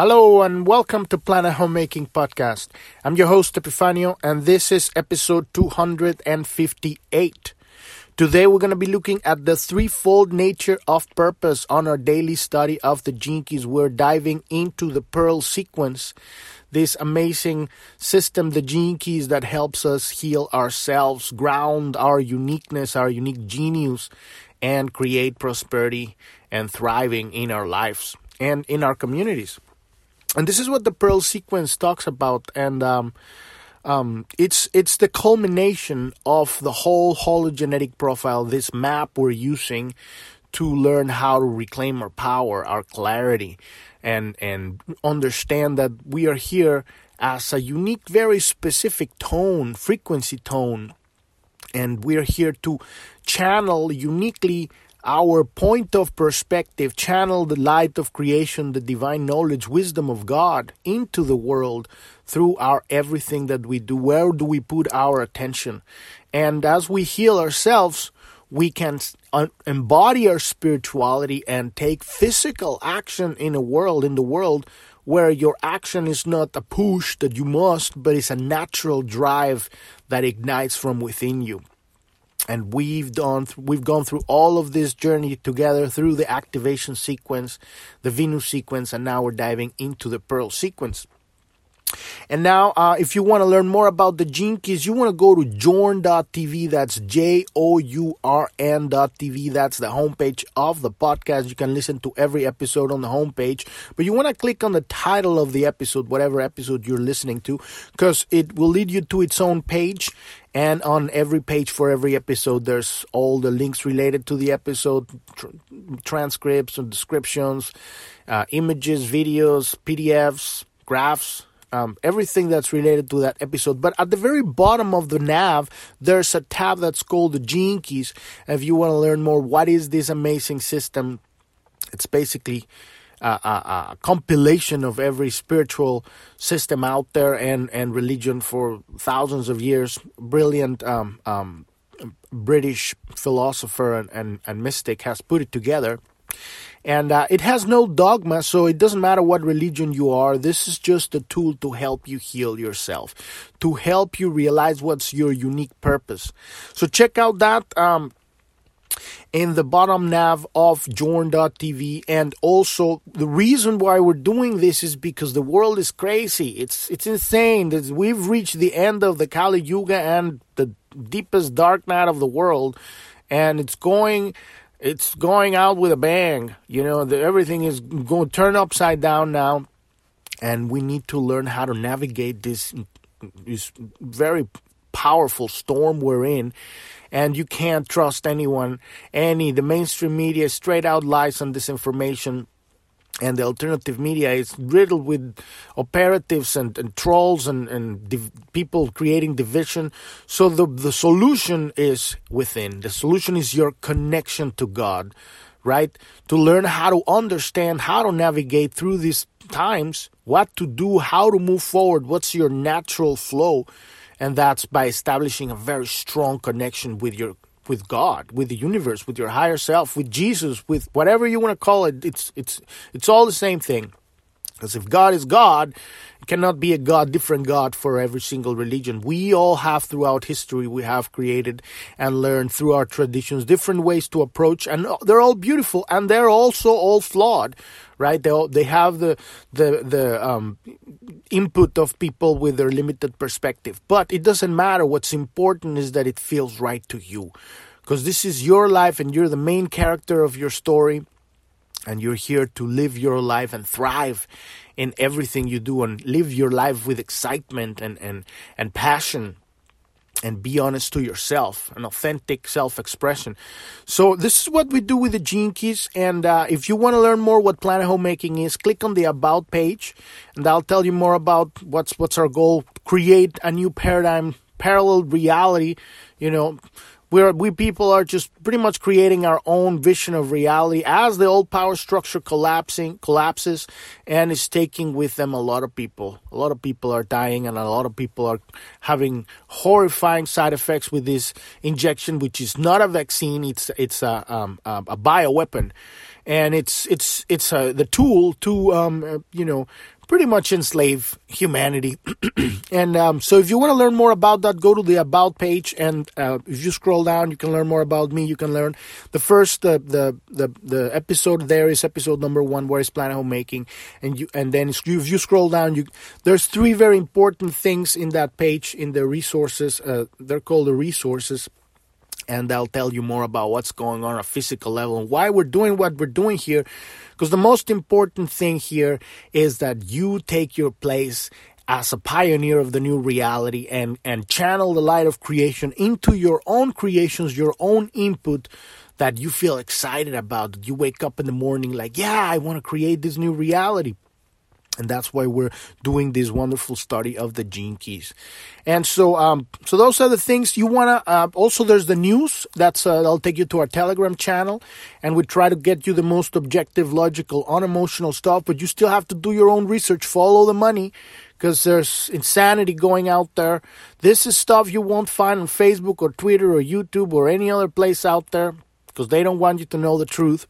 Hello and welcome to Planet Homemaking Podcast. I'm your host Epifanio and this is episode 258. Today we're going to be looking at the threefold nature of purpose on our daily study of the Gene Keys. We're diving into the Pearl Sequence, this amazing system, the Gene Keys, that helps us heal ourselves, ground our uniqueness, our unique genius, and create prosperity and thriving in our lives and in our communities. And this is what the Pearl Sequence talks about, and it's the culmination of the whole hologenetic profile, this map we're using to learn how to reclaim our power, our clarity, and understand that we are here as a unique, very specific tone, frequency tone, and we're here to channel uniquely our point of perspective, channel the light of creation, the divine knowledge, wisdom of God into the world through our everything that we do. Where do we put our attention? And as we heal ourselves, we can embody our spirituality and take physical action in the world where your action is not a push that you must, but it's a natural drive that ignites from within you. And we've gone through all of this journey together through the activation sequence, the Venus sequence, and now we're diving into the Pearl sequence. And now, if you want to learn more about the Gene Keys, you want to go to Jorn.tv. That's JOURN.tv. That's the homepage of the podcast. You can listen to every episode on the homepage. But you want to click on the title of the episode, whatever episode you're listening to, because it will lead you to its own page. And on every page for every episode, there's all the links related to the episode, transcripts and descriptions, images, videos, PDFs, graphs. Everything that's related to that episode. But at the very bottom of the nav, there's a tab that's called the Gene Keys. If you want to learn more, what is this amazing system? It's basically a compilation of every spiritual system out there and religion for thousands of years. Brilliant British philosopher and mystic has put it together. And it has no dogma, so it doesn't matter what religion you are. This is just a tool to help you heal yourself, to help you realize what's your unique purpose. So check out that in the bottom nav of Jorn.tv. And also, the reason why we're doing this is because the world is crazy. It's insane. We've reached the end of the Kali Yuga and the deepest dark night of the world, and it's going out with a bang. You know, everything is going to turn upside down now, and we need to learn how to navigate this very powerful storm we're in. And you can't trust anyone. The mainstream media is straight out lies and disinformation, and the alternative media is riddled with operatives and trolls and people creating division. So the solution is within. The solution is your connection to God, right? To learn how to understand, how to navigate through these times, what to do, how to move forward, what's your natural flow. And that's by establishing a very strong connection with God, with the universe, with your higher self, with Jesus, with whatever you want to call it. It's all the same thing. Because if God is God, it cannot be different God for every single religion. We all have, throughout history, we have created and learned through our traditions different ways to approach, and they're all beautiful, and they're also all flawed, right? They have the input of people with their limited perspective, but it doesn't matter. What's important is that it feels right to you, because this is your life, and you're the main character of your story. And you're here to live your life and thrive in everything you do and live your life with excitement and passion and be honest to yourself, an authentic self-expression. So this is what we do with the Gene Keys. And if you want to learn more what Planet Homemaking is, click on the About page, and I'll tell you more about what's our goal. Create a new paradigm, parallel reality, you know. We people are just pretty much creating our own vision of reality as the old power structure collapses, and is taking with them a lot of people. A lot of people are dying, and a lot of people are having horrifying side effects with this injection, which is not a vaccine. It's a bioweapon. and it's the tool to pretty much enslave humanity. And so if you want to learn more about that, go to the About page, and if you scroll down, you can learn more about me. You can learn the first the episode there is episode number 1, where is Planet Homemaking, and then if you scroll down, there's 3 very important things in that page, in the resources. They're called the resources. And I'll tell you more about what's going on a physical level and why we're doing what we're doing here. Because the most important thing here is that you take your place as a pioneer of the new reality and channel the light of creation into your own creations, your own input that you feel excited about. You wake up in the morning like, yeah, I want to create this new reality. And that's why we're doing this wonderful study of the Gene Keys. And so so those are the things you want to... also, there's the news. That'll take you to our Telegram channel. And we try to get you the most objective, logical, unemotional stuff. But you still have to do your own research. Follow the money. Because there's insanity going out there. This is stuff you won't find on Facebook or Twitter or YouTube or any other place out there. Because they don't want you to know the truth.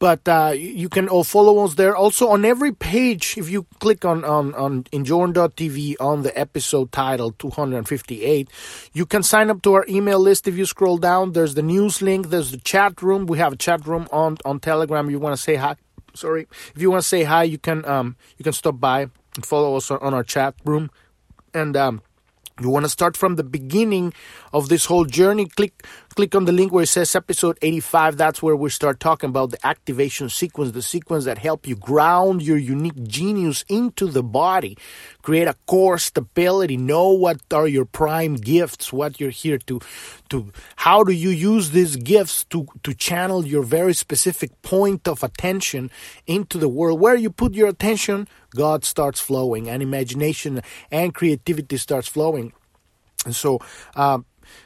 But you can all follow us there. Also, on every page, if you click on Jorn.tv on the episode title 258, you can sign up to our email list. If you scroll down, there's the news link. There's the chat room. We have a chat room on Telegram. You want to say hi? Sorry, if you want to say hi, you can stop by and follow us on our chat room. And you want to start from the beginning of this whole journey, click on the link where it says episode 85. That's where we start talking about the activation sequence, the sequence that help you ground your unique genius into the body, create a core stability, know what are your prime gifts, what you're here to how do you use these gifts to channel your very specific point of attention into the world. Where you put your attention, God starts flowing, and imagination and creativity starts flowing. And so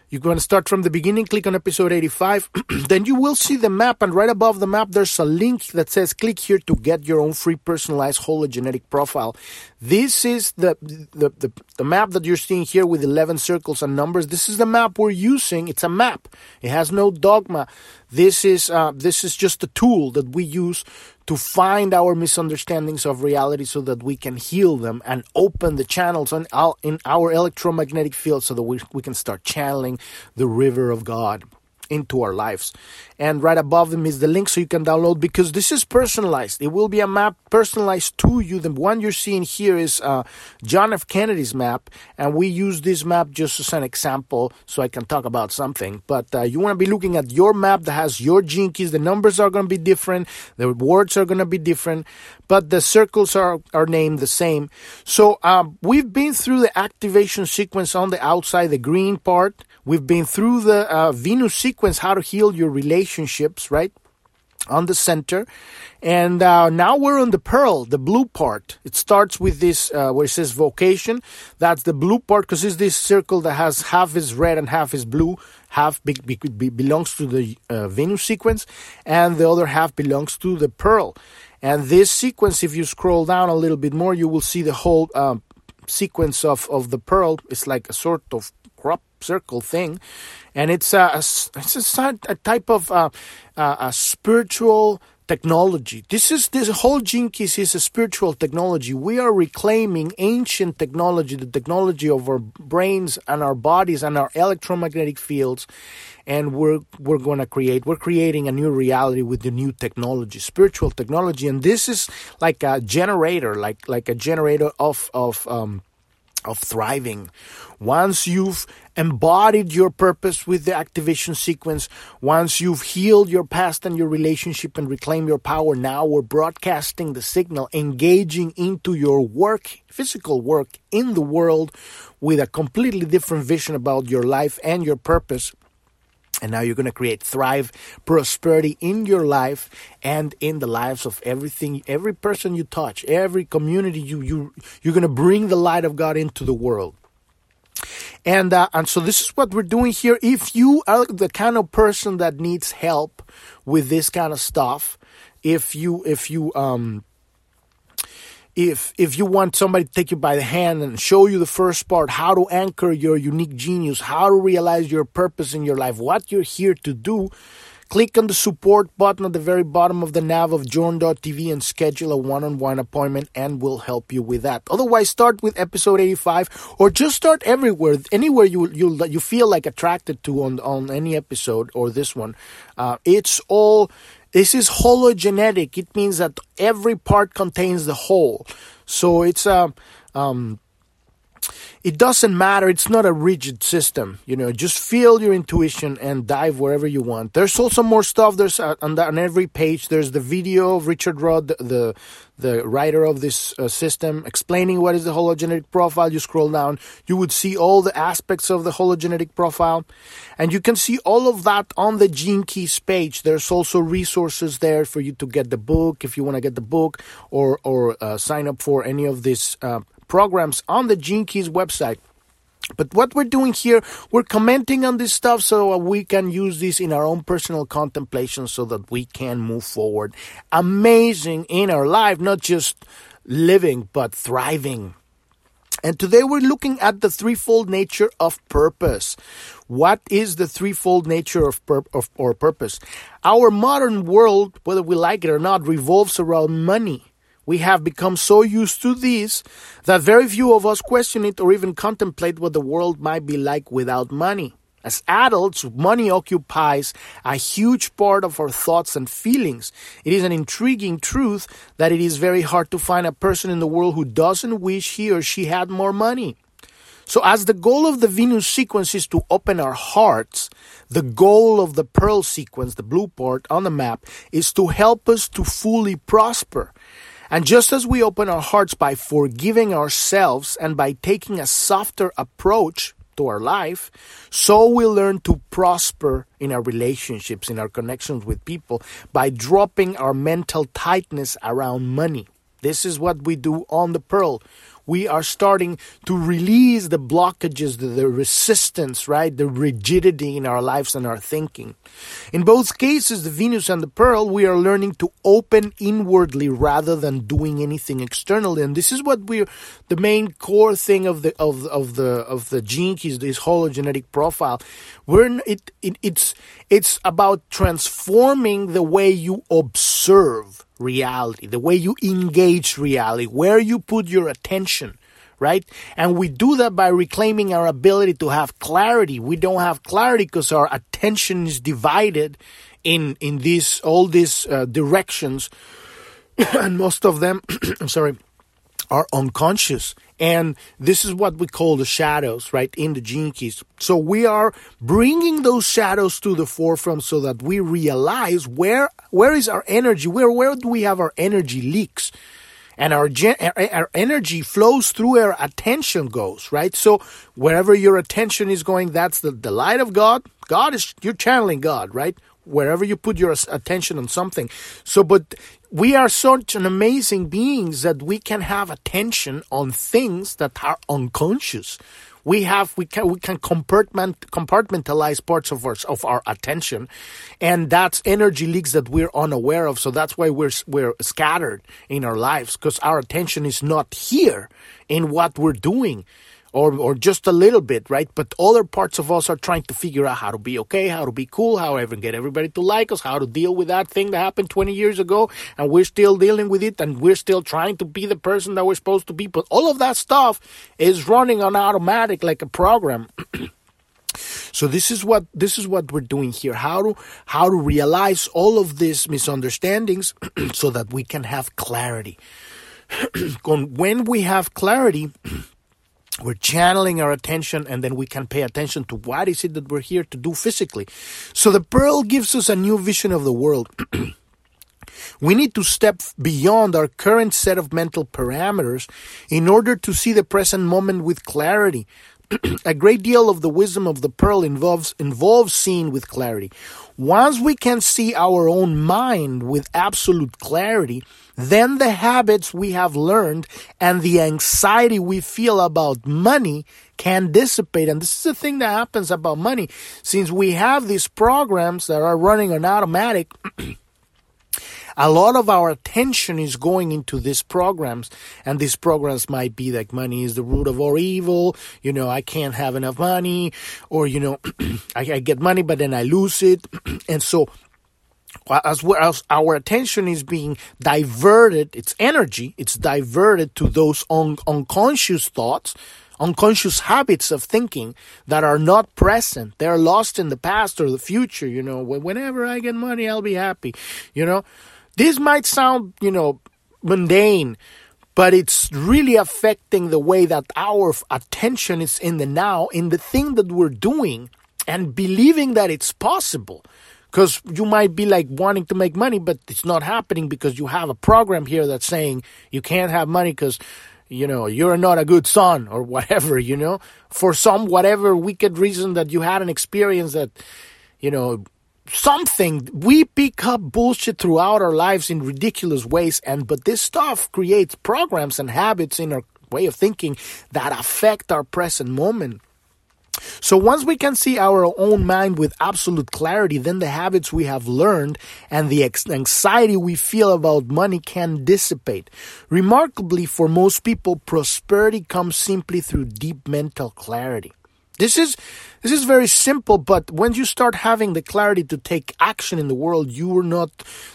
you're going to start from the beginning. Click on episode 85. Then you will see the map, and right above the map, there's a link that says click here to get your own free personalized hologenetic profile. This is the map that you're seeing here with 11 circles and numbers. This is the map we're using. It's a map. It has no dogma. This is just a tool that we use to find our misunderstandings of reality so that we can heal them and open the channels in our electromagnetic field so that we can start channeling the river of God into our lives. And right above them is the link so you can download, because this is personalized. It will be a map personalized to you. The one you're seeing here is John F. Kennedy's map, and we use this map just as an example so I can talk about something. But you want to be looking at your map that has your gene keys. The numbers are going to be different. The words are going to be different. But the circles are named the same. So we've been through the activation sequence on the outside, the green part. We've been through the Venus sequence, how to heal your relationships, right? On the center. And now we're on the pearl, the blue part. It starts with this, where it says vocation. That's the blue part, because it's this circle that has half is red and half is blue. Half belongs to the Venus sequence, and the other half belongs to the pearl. And this sequence, if you scroll down a little bit more, you will see the whole sequence of the pearl. It's like a sort of crop circle thing, and it's a type of a spiritual technology. This whole Gene Keys is a spiritual technology. We are reclaiming ancient technology, the technology of our brains and our bodies and our electromagnetic fields, and we're creating a new reality with the new technology, spiritual technology. And this is like a generator, like a generator of thriving. Once you've embodied your purpose with the activation sequence, once you've healed your past and your relationship and reclaimed your power, now we're broadcasting the signal, engaging into your work, physical work in the world, with a completely different vision about your life and your purpose. And now you're going to create thrive, prosperity in your life and in the lives of every person you touch, every community. You're going to bring the light of God into the world. And so this is what we're doing here. If you are the kind of person that needs help with this kind of stuff, If you want somebody to take you by the hand and show you the first part, how to anchor your unique genius, how to realize your purpose in your life, what you're here to do, Click on the support button at the very bottom of the nav of Jorn.tv and schedule a one-on-one appointment, and we'll help you with that. Otherwise, start with episode 85, or just start anywhere you feel like attracted to on any episode or this one. This is hologenetic. It means that every part contains the whole. So it's it doesn't matter. It's not a rigid system. Just feel your intuition and dive wherever you want. There's also more stuff. There's on every page, there's the video of Richard Rudd, the writer of this system, explaining what is the hologenetic profile. You scroll down, you would see all the aspects of the hologenetic profile. And you can see all of that on the Gene Keys page. There's also resources there for you to get the book, if you want to get the book, or sign up for any of these programs on the Gene Keys website. But what we're doing here, we're commenting on this stuff so we can use this in our own personal contemplation so that we can move forward. Amazing in our life, not just living, but thriving. And today we're looking at the threefold nature of purpose. What is the threefold nature of purpose? Our modern world, whether we like it or not, revolves around money. We have become so used to this that very few of us question it or even contemplate what the world might be like without money. As adults, money occupies a huge part of our thoughts and feelings. It is an intriguing truth that it is very hard to find a person in the world who doesn't wish he or she had more money. So as the goal of the Venus sequence is to open our hearts, the goal of the Pearl sequence, the blue part on the map, is to help us to fully prosper. And just as we open our hearts by forgiving ourselves and by taking a softer approach to our life, so we learn to prosper in our relationships, in our connections with people, by dropping our mental tightness around money. This is what we do on the Pearl. We are starting to release the blockages, the resistance, right? The rigidity in our lives and our thinking. In both cases, the Venus and the Pearl, we are learning to open inwardly rather than doing anything externally. And this is what the main core thing of the Gene Keys, this hologenetic profile. It's about transforming the way you observe reality, the way you engage reality, where you put your attention, right? And we do that by reclaiming our ability to have clarity. We don't have clarity because our attention is divided in all these directions, and most of them, are unconscious. And this is what we call the shadows, right, in the Gene Keys. So we are bringing those shadows to the forefront so that we realize where is our energy, where do we have our energy leaks. And our energy flows through where our attention goes, right? So wherever your attention is going, that's the light of God. You're channeling God, right? Wherever you put your attention on something. But we are such an amazing beings that we can have attention on things that are unconscious. We can compartmentalize parts of our attention, and that's energy leaks that we're unaware of. So that's why we're scattered in our lives, because our attention is not here in what we're doing, or just a little bit, right? But other parts of us are trying to figure out how to be okay, how to be cool, how to get everybody to like us, how to deal with that thing that happened 20 years ago, and we're still dealing with it, and we're still trying to be the person that we're supposed to be. But all of that stuff is running on automatic like a program. So this is what we're doing here. How to realize all of these misunderstandings so that we can have clarity. When we have clarity, we're channeling our attention, and then we can pay attention to what is it that we're here to do physically. So the Pearl gives us a new vision of the world. We need to step beyond our current set of mental parameters in order to see the present moment with clarity. A great deal of the wisdom of the Pearl involves seeing with clarity. Once we can see our own mind with absolute clarity, then the habits we have learned and the anxiety we feel about money can dissipate. And this is the thing that happens about money. Since we have these programs that are running on automatic, a lot of our attention is going into these programs, and these programs might be like money is the root of all evil, I can't have enough money, or I get money but then I lose it. And so as our attention is being diverted, its energy, it's diverted to those unconscious thoughts, unconscious habits of thinking that are not present. They're lost in the past or the future. You know, whenever I get money, I'll be happy. You know, this might sound, you know, mundane, but it's really affecting the way that our attention is in the now, in the thing that we're doing and believing that it's possible. Because you might be like wanting to make money, but it's not happening because you have a program here that's saying you can't have money because, you know, you're not a good son or whatever, you know, for some whatever wicked reason that you had an experience that, you know, something. We pick up bullshit throughout our lives in ridiculous ways. But this stuff creates programs and habits in our way of thinking that affect our present moment. So once we can see our own mind with absolute clarity, then the habits we have learned and the anxiety we feel about money can dissipate. Remarkably, for most people, prosperity comes simply through deep mental clarity. This is very simple, but when you start having the clarity to take action in the world, you are not.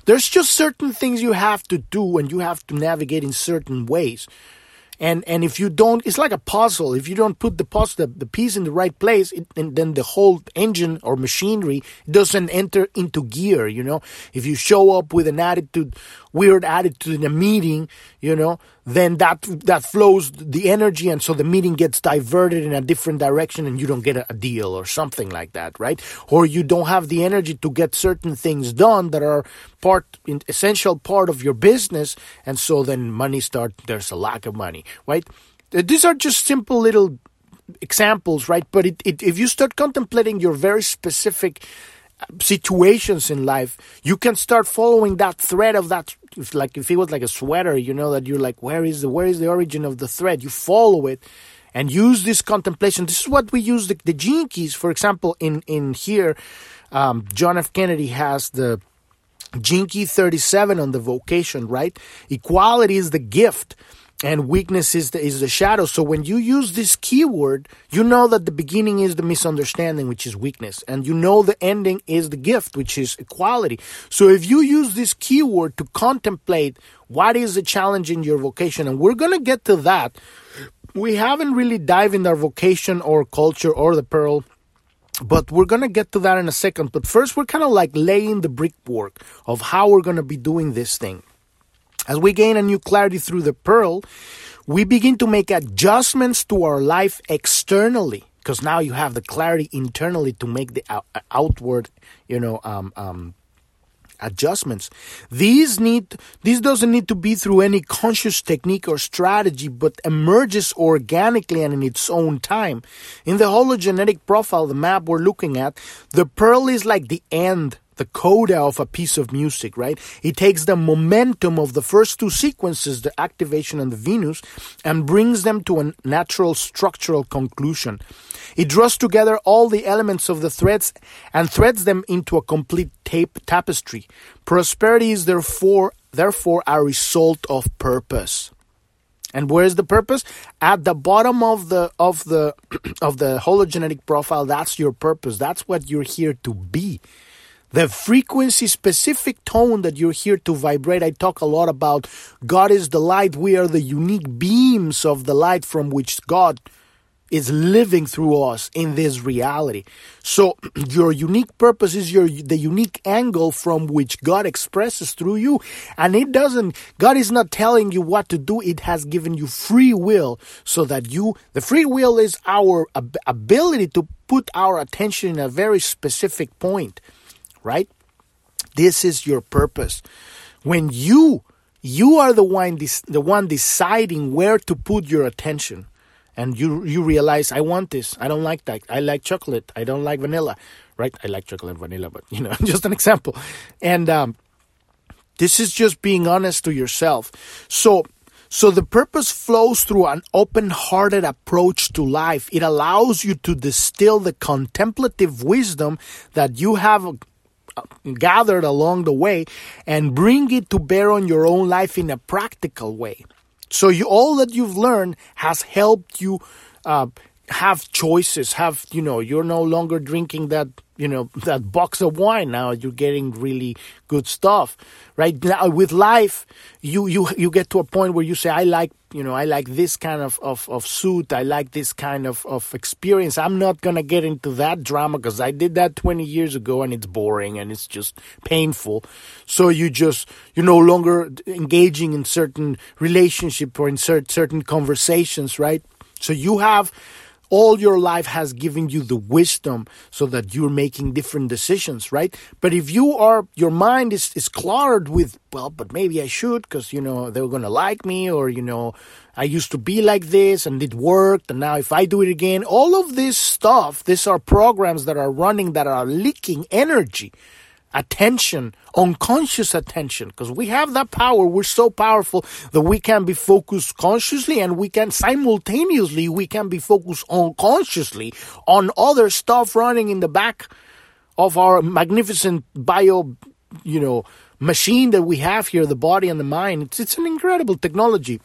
There's just certain things you have to do and you have to navigate in certain ways. And if you don't, it's like a puzzle. If you don't put the puzzle, the piece in the right place, then the whole engine or machinery doesn't enter into gear, you know. If you show up with an attitude, weird attitude in a meeting, you know, then that flows the energy, and so the meeting gets diverted in a different direction and you don't get a deal or something like that, right? Or you don't have the energy to get certain things done that are essential part of your business, and so then there's a lack of money. Right? These are just simple little examples, right? But if you start contemplating your very specific situations in life, you can start following that thread of that. If it was like a sweater, you know, that you're like, where is the origin of the thread? You follow it and use this contemplation. This is what we use the Gene Keys, for example, in here. John F Kennedy has the Gene Key 37 on the vocation, right? Equality is the gift. And weakness is the shadow. So when you use this keyword, you know that the beginning is the misunderstanding, which is weakness. And you know the ending is the gift, which is equality. So if you use this keyword to contemplate what is the challenge in your vocation, and we're going to get to that. We haven't really dived into our vocation or culture or the pearl, but we're going to get to that in a second. But first, we're kind of like laying the brickwork of how we're going to be doing this thing. As we gain a new clarity through the pearl, we begin to make adjustments to our life externally, because now you have the clarity internally to make the outward, you know, adjustments. These doesn't need to be through any conscious technique or strategy, but emerges organically and in its own time. In the hologenetic profile, the map we're looking at, the pearl is like the end. The coda of a piece of music, right? It takes the momentum of the first two sequences, the activation and the Venus, and brings them to a natural structural conclusion. It draws together all the elements of the threads and threads them into a complete tapestry. Prosperity is therefore a result of purpose. And where is the purpose? At the bottom of the hologenetic profile, that's your purpose. That's what you're here to be. The frequency-specific tone that you're here to vibrate. I talk a lot about God is the light. We are the unique beams of the light from which God is living through us in this reality. So your unique purpose is the unique angle from which God expresses through you. And God is not telling you what to do. It has given you free will so that the free will is our ability to put our attention in a very specific point. Right? This is your purpose. When you are the one deciding where to put your attention, and you realize, I want this, I don't like that, I like chocolate, I don't like vanilla, right? I like chocolate and vanilla, but you know, just an example. And this is just being honest to yourself. So the purpose flows through an open-hearted approach to life. It allows you to distill the contemplative wisdom that you have gathered along the way and bring it to bear on your own life in a practical way. So all that you've learned has helped you have choices, have, you know, you're no longer drinking that, you know, that box of wine. Now you're getting really good stuff, right? Now with life, you get to a point where you say, I like, you know, I like this kind of suit. I like this kind of experience. I'm not going to get into that drama because I did that 20 years ago and it's boring and it's just painful. So you're no longer engaging in certain relationship or in certain conversations, right? So you have... all your life has given you the wisdom so that you're making different decisions, right? But if your mind is cluttered with, well, but maybe I should because, you know, they're going to like me, or, you know, I used to be like this and it worked, and now if I do it again, all of this stuff, these are programs that are running, that are leaking energy, attention, unconscious attention, because we have that power. We're so powerful that we can be focused consciously, and we can be focused unconsciously on other stuff running in the back of our magnificent bio, you know, machine that we have here, the body and the mind. It's an incredible technology,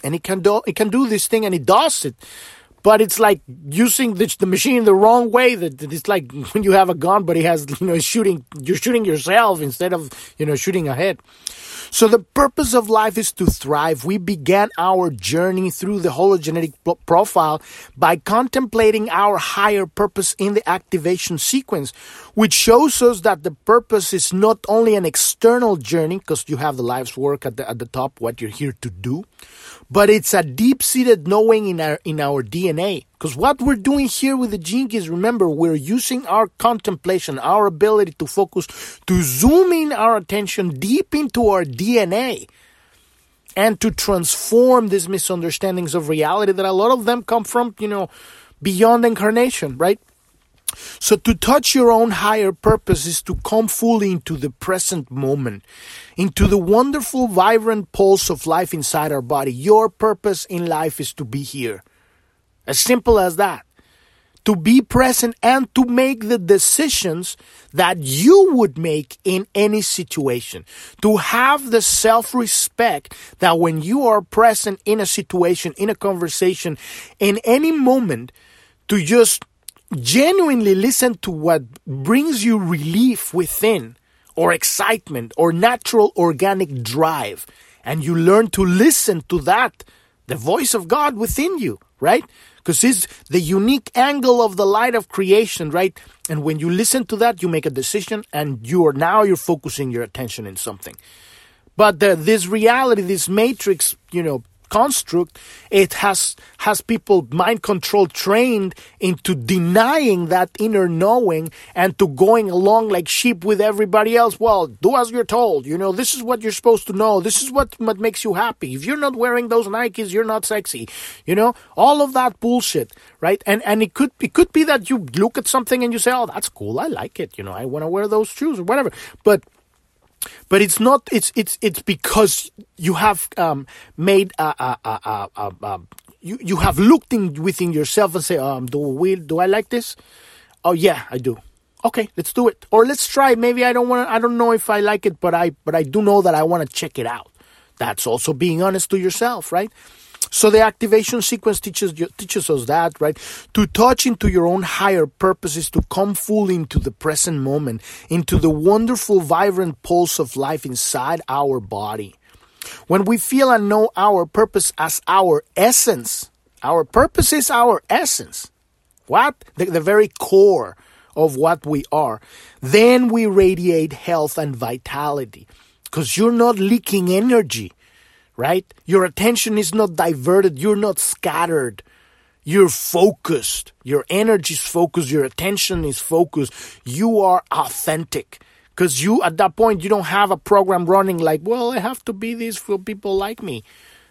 and it can do this thing, and it does it. But it's like using the machine the wrong way. That it's like when you have a gun, but it has, you know, you're shooting yourself instead of, you know, shooting ahead. So the purpose of life is to thrive. We began our journey through the hologenetic profile by contemplating our higher purpose in the activation sequence, which shows us that the purpose is not only an external journey, because you have the life's work at the top, what you're here to do, but it's a deep-seated knowing in our DNA. Because what we're doing here with the Gene Keys, remember, we're using our contemplation, our ability to focus, to zoom in our attention deep into our DNA and to transform these misunderstandings of reality that a lot of them come from, you know, beyond incarnation, right? So to touch your own higher purpose is to come fully into the present moment, into the wonderful, vibrant pulse of life inside our body. Your purpose in life is to be here. As simple as that. To be present and to make the decisions that you would make in any situation. To have the self-respect that when you are present in a situation, in a conversation, in any moment, to just genuinely listen to what brings you relief within, or excitement, or natural organic drive. And you learn to listen to that, the voice of God within you, right? Because it's the unique angle of the light of creation, right? And when you listen to that, you make a decision, and you're focusing your attention in something. But this reality, this matrix, you know, construct, it has people mind control trained into denying that inner knowing and to going along like sheep with everybody else. Well, do as you're told. You know, this is what you're supposed to know. This is what makes you happy. If you're not wearing those Nikes, you're not sexy. You know, all of that bullshit, right? And it could be that you look at something and you say, oh, that's cool. I like it. You know, I want to wear those shoes or whatever. But it's not. It's because you have made you have looked in within yourself and say, do I like this? Oh yeah, I do. Okay, let's do it, or let's try it. Maybe I don't want. I don't know if I like it, but I do know that I want to check it out. That's also being honest to yourself, right? So the activation sequence teaches us that, right? To touch into your own higher purpose is to come fully into the present moment, into the wonderful, vibrant pulse of life inside our body. When we feel and know our purpose as our essence, our purpose is our essence. What? The very core of what we are. Then we radiate health and vitality, because you're not leaking energy. Right? Your attention is not diverted. You're not scattered. You're focused. Your energy is focused. Your attention is focused. You are authentic. Because you, at that point, you don't have a program running like, well, I have to be this for people like me.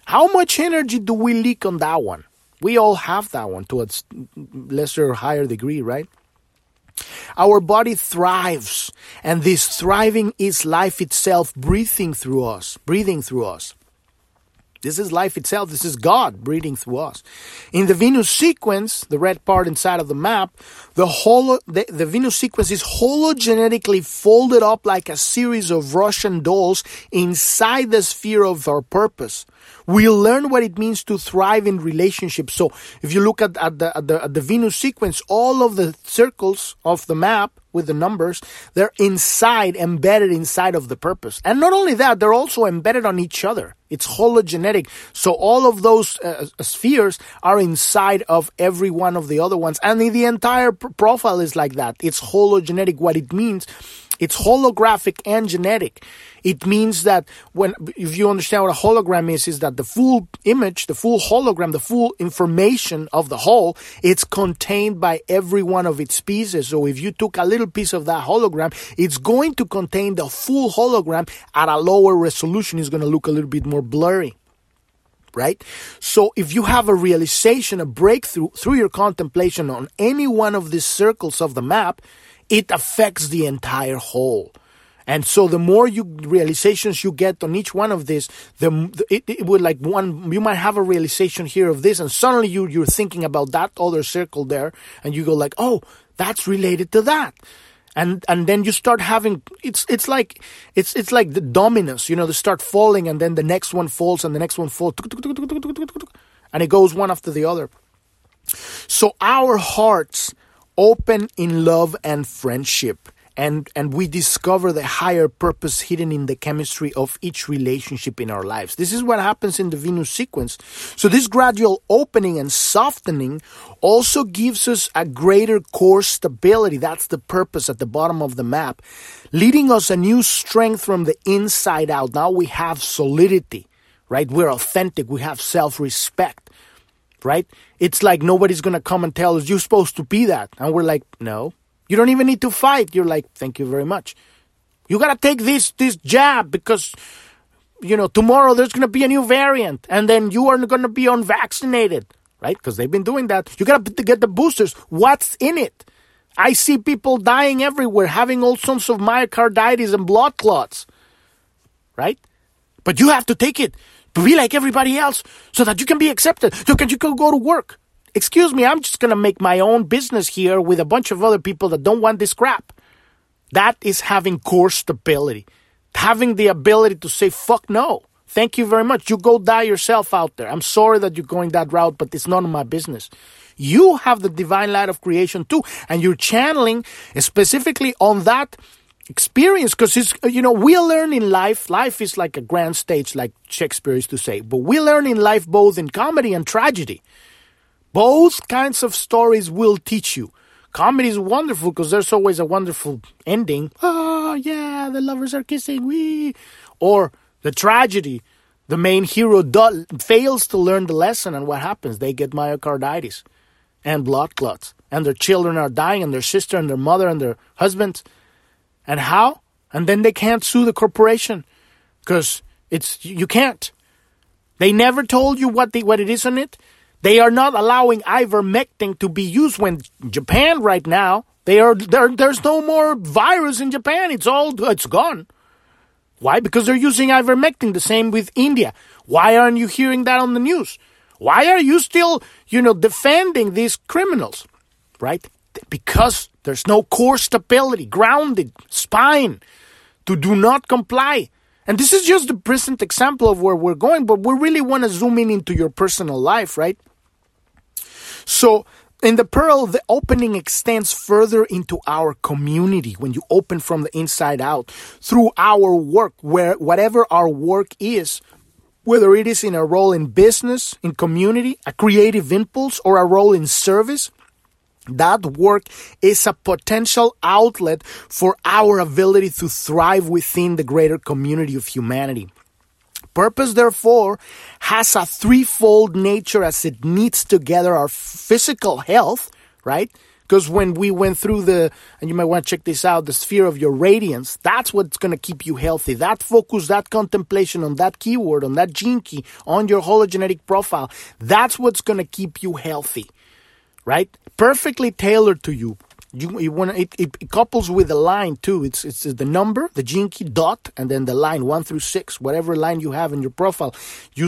How much energy do we leak on that one? We all have that one to a lesser or higher degree, right? Our body thrives. And this thriving is life itself breathing through us. This is life itself. This is God breathing through us. In the Venus sequence, the red part inside of the map, the Venus sequence is hologenetically folded up like a series of Russian dolls inside the sphere of our purpose. We learn what it means to thrive in relationships. So if you look at the Venus sequence, all of the circles of the map with the numbers, they're embedded inside of the purpose. And not only that, they're also embedded on each other. It's hologenetic. So all of those spheres are inside of every one of the other ones. And the entire profile is like that. It's hologenetic. What it means, it's holographic and genetic. It means that if you understand what a hologram is that the full image, the full hologram, the full information of the whole, it's contained by every one of its pieces. So if you took a little piece of that hologram, it's going to contain the full hologram at a lower resolution. It's going to look a little bit more blurry. Right? So if you have a realization, a breakthrough through your contemplation on any one of these circles of the map, it affects the entire whole. And so the more realizations you get on each one of these, it would like one, you might have a realization here of this, and suddenly you're thinking about that other circle there, and you go like, oh, that's related to that. And then you start having, it's like the dominoes, they start falling, and then the next one falls, and the next one falls, and it goes one after the other. So our hearts open in love and friendship. And we discover the higher purpose hidden in the chemistry of each relationship in our lives. This is what happens in the Venus sequence. So this gradual opening and softening also gives us a greater core stability. That's the purpose at the bottom of the map, leading us a new strength from the inside out. Now we have solidity, right? We're authentic. We have self-respect, right? It's like nobody's going to come and tell us, you're supposed to be that. And we're like, no. You don't even need to fight. You're like, thank you very much. You got to take this jab because, tomorrow there's going to be a new variant. And then you are going to be unvaccinated, right? Because they've been doing that. You got to get the boosters. What's in it? I see people dying everywhere, having all sorts of myocarditis and blood clots, right? But you have to take it to be like everybody else so that you can be accepted, so that you can go to work. Excuse me, I'm just going to make my own business here with a bunch of other people that don't want this crap. That is having core stability. Having the ability to say, fuck no. Thank you very much. You go die yourself out there. I'm sorry that you're going that route, but it's none of my business. You have the divine light of creation too. And you're channeling specifically on that experience because it's, we learn in life. Life is like a grand stage, like Shakespeare used to say. But we learn in life both in comedy and tragedy. Both kinds of stories will teach you. Comedy is wonderful because there's always a wonderful ending. Oh, yeah, the lovers are kissing. Wee. Or the tragedy. The main hero fails to learn the lesson. And what happens? They get myocarditis and blood clots. And their children are dying, and their sister and their mother and their husband. And how? And then they can't sue the corporation because you can't. They never told you what it is on it. They are not allowing ivermectin to be used when Japan right now, there's no more virus in Japan. It's gone. Why? Because they're using ivermectin, the same with India. Why aren't you hearing that on the news? Why are you still, defending these criminals, right? Because there's no core stability, grounded spine to do not comply. And this is just the present example of where we're going, but we really want to zoom in into your personal life, right? So in the Pearl, the opening extends further into our community when you open from the inside out through our work, whatever our work is, whether it is in a role in business, in community, a creative impulse, or a role in service. That work is a potential outlet for our ability to thrive within the greater community of humanity. Purpose, therefore, has a threefold nature as it knits together our physical health, right? Because when we went through and you might want to check this out, the sphere of your radiance, that's what's going to keep you healthy. That focus, that contemplation on that keyword, on that gene key, on your hologenetic profile, that's what's going to keep you healthy. Right? Perfectly tailored to you. You want it couples with the line too. It's the number, the gene key dot, and then the line 1 through 6, whatever line you have in your profile. You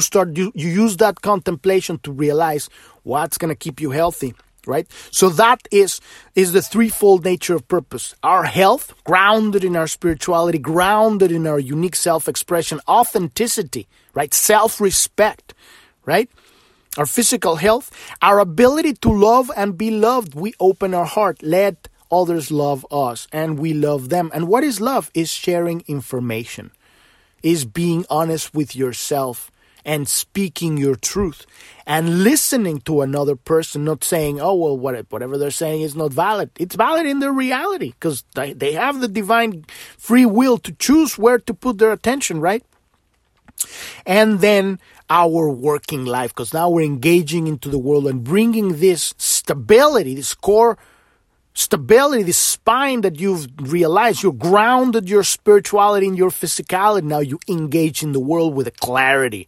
use that contemplation to realize what's gonna keep you healthy, right? So that is the threefold nature of purpose. Our health, grounded in our spirituality, grounded in our unique self-expression, authenticity, right? Self-respect, right? Our physical health, our ability to love and be loved. We open our heart, let others love us, and we love them. And what is love? Is sharing information, is being honest with yourself and speaking your truth and listening to another person, not saying, oh, well, whatever they're saying is not valid. It's valid in their reality because they have the divine free will to choose where to put their attention, right? And then our working life, because now we're engaging into the world and bringing this stability, this core stability, this spine that you've realized, you've grounded your spirituality in your physicality. Now you engage in the world with a clarity.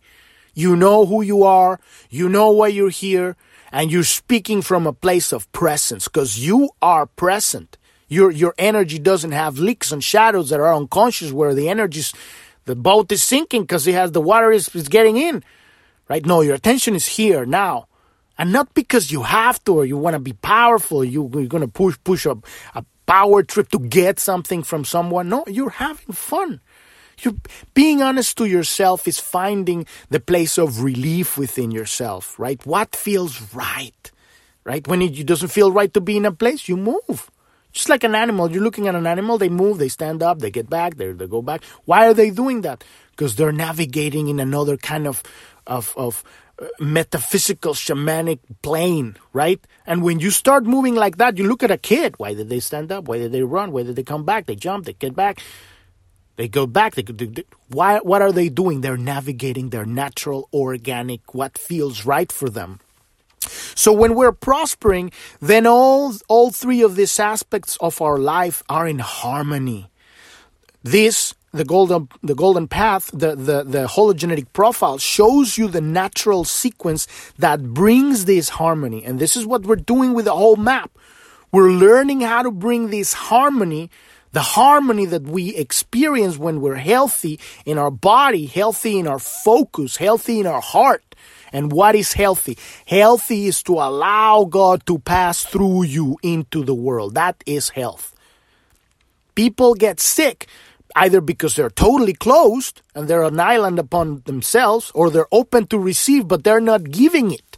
You know who you are, you know why you're here, and you're speaking from a place of presence because you are present. Your energy doesn't have leaks and shadows that are unconscious where the energy's the boat is sinking because it has the water is getting in, right? No, your attention is here now, and not because you have to or you want to be powerful. You're going to push up a power trip to get something from someone. No, you're having fun. You being honest to yourself is finding the place of relief within yourself, right? What feels right, right? When it doesn't feel right to be in a place, you move. Just like an animal, you're looking at an animal, they move, they stand up, they get back, they go back. Why are they doing that? Because they're navigating in another kind of metaphysical shamanic plane, right? And when you start moving like that, you look at a kid. Why did they stand up? Why did they run? Why did they come back? They jump, they get back, they go back. Why? What are they doing? They're navigating their natural, organic, what feels right for them. So when we're prospering, then all three of these aspects of our life are in harmony. This, the golden path, the hologenetic profile shows you the natural sequence that brings this harmony. And this is what we're doing with the whole map. We're learning how to bring this harmony, the harmony that we experience when we're healthy in our body, healthy in our focus, healthy in our heart. And what is healthy? Healthy is to allow God to pass through you into the world. That is health. People get sick either because they're totally closed and they're an island upon themselves, or they're open to receive but they're not giving it.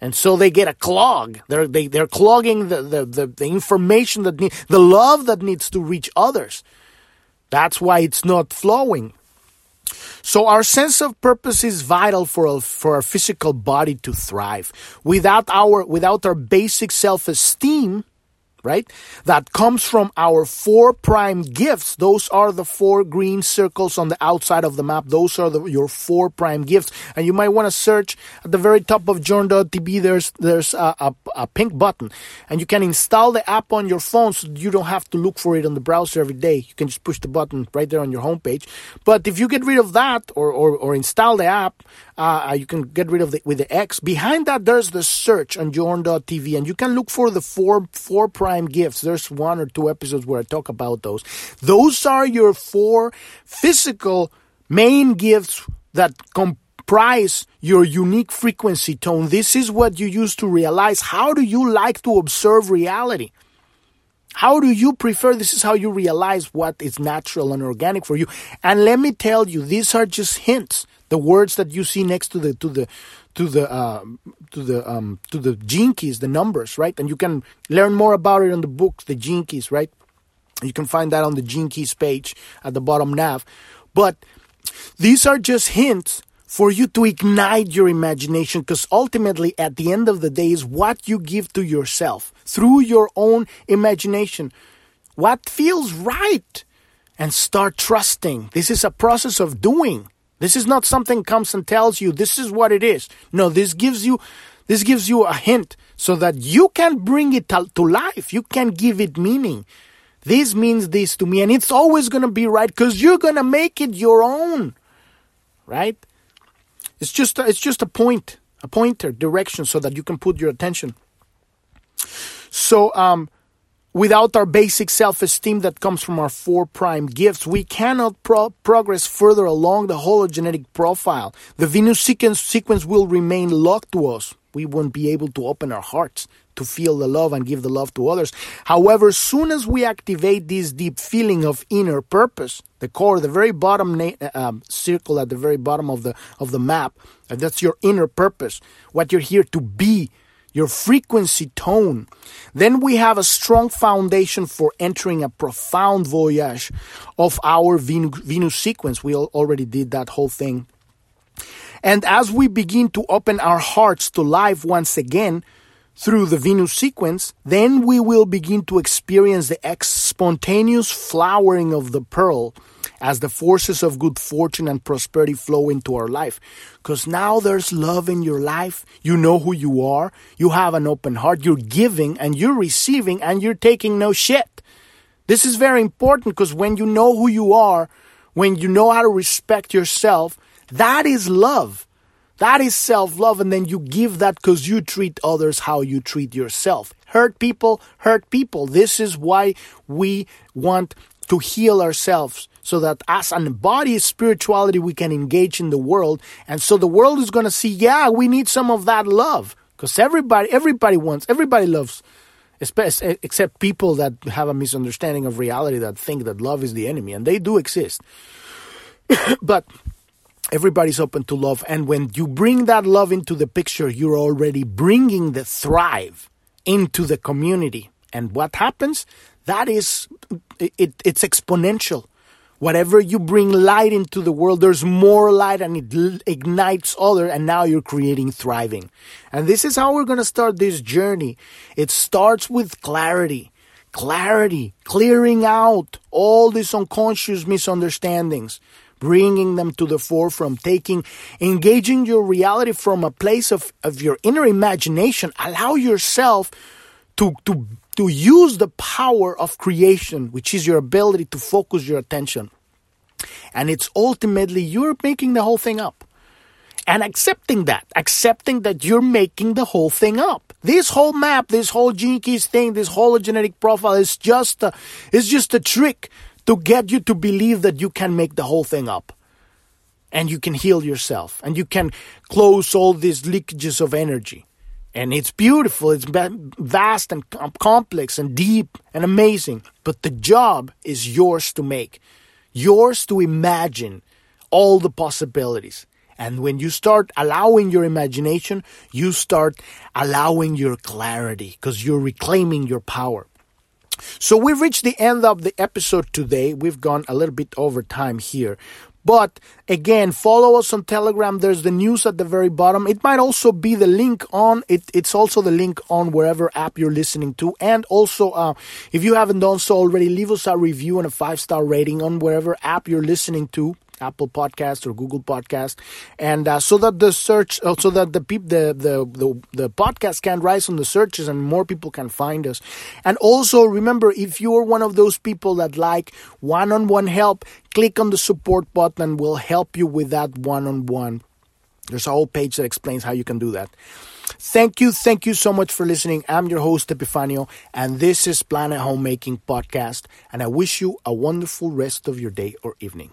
And so they get a clog. They're clogging the information that needs, the love that needs to reach others. That's why it's not flowing. So our sense of purpose is vital for our physical body to thrive. Without our basic self-esteem, right, that comes from our four prime gifts. Those are the four green circles on the outside of the map. Those are your four prime gifts. And you might want to search at the very top of Jorn.tv. There's a pink button. And you can install the app on your phone so you don't have to look for it on the browser every day. You can just push the button right there on your homepage. But if you get rid of that or install the app, you can get rid of the with the X. Behind that, there's the search on Jorn.tv. And you can look for the four prime gifts. There's 1 or 2 episodes where I talk about those. Those are your 4 physical main gifts that comprise your unique frequency tone. This is what you use to realize how do you like to observe reality. How do you prefer? This is how you realize what is natural and organic for you. And let me tell you, these are just hints. The words that you see next to the Gene Keys, the numbers, right? And you can learn more about it on the book, the Gene Keys, right? You can find that on the Gene Keys page at the bottom nav. But these are just hints for you to ignite your imagination, because ultimately at the end of the day is what you give to yourself through your own imagination. What feels right? And start trusting. This is a process of doing. This is not something comes and tells you this is what it is. No, this gives you a hint so that you can bring it to life. You can give it meaning. This means this to me, and it's always going to be right because you're going to make it your own, right? It's just a pointer, direction so that you can put your attention. So Without our basic self-esteem that comes from our four prime gifts, we cannot progress further along the hologenetic profile. The Venus sequence will remain locked to us. We won't be able to open our hearts to feel the love and give the love to others. However, as soon as we activate this deep feeling of inner purpose, the core, the very bottom circle at the very bottom of the map, and that's your inner purpose, what you're here to be, your frequency tone, then we have a strong foundation for entering a profound voyage of our Venus sequence. We already did that whole thing. And as we begin to open our hearts to life once again, through the Venus sequence, then we will begin to experience the spontaneous flowering of the pearl as the forces of good fortune and prosperity flow into our life. Because now there's love in your life. You know who you are. You have an open heart. You're giving and you're receiving and you're taking no shit. This is very important because when you know who you are, when you know how to respect yourself, that is love. That is self-love, and then you give that because you treat others how you treat yourself. Hurt people, hurt people. This is why we want to heal ourselves so that as an embodied spirituality, we can engage in the world. And so the world is going to see, yeah, we need some of that love because everybody loves, except people that have a misunderstanding of reality that think that love is the enemy, and they do exist. But everybody's open to love, and when you bring that love into the picture, you're already bringing the thrive into the community. And what happens? That is, it's exponential. Whatever you bring light into the world, there's more light, and it ignites other, and now you're creating thriving. And this is how we're going to start this journey. It starts with clarity. Clarity, clearing out all these unconscious misunderstandings, bringing them to the forefront, engaging your reality from a place of your inner imagination. Allow yourself to use the power of creation, which is your ability to focus your attention. And it's ultimately you're making the whole thing up. And accepting that you're making the whole thing up. This whole map, this whole Gene Keys thing, this hologenetic profile is just a trick to get you to believe that you can make the whole thing up. And you can heal yourself. And you can close all these leakages of energy. And it's beautiful. It's vast and complex and deep and amazing. But the job is yours to make. Yours to imagine all the possibilities. And when you start allowing your imagination, you start allowing your clarity. Because you're reclaiming your power. So we've reached the end of the episode today. We've gone a little bit over time here. But again, follow us on Telegram. There's the news at the very bottom. It might also be the link on it. It's also the link on wherever app you're listening to. And also, if you haven't done so already, leave us a review and a 5-star rating on wherever app you're listening to. Apple Podcast or Google Podcast, and so that the search, so that the podcast can rise on the searches and more people can find us. And also remember, if you are one of those people that like one-on-one help, click on the support button. We'll help you with that one-on-one. There's a whole page that explains how you can do that. Thank you so much for listening. I'm your host Epifanio, and this is Planet Homemaking Podcast. And I wish you a wonderful rest of your day or evening.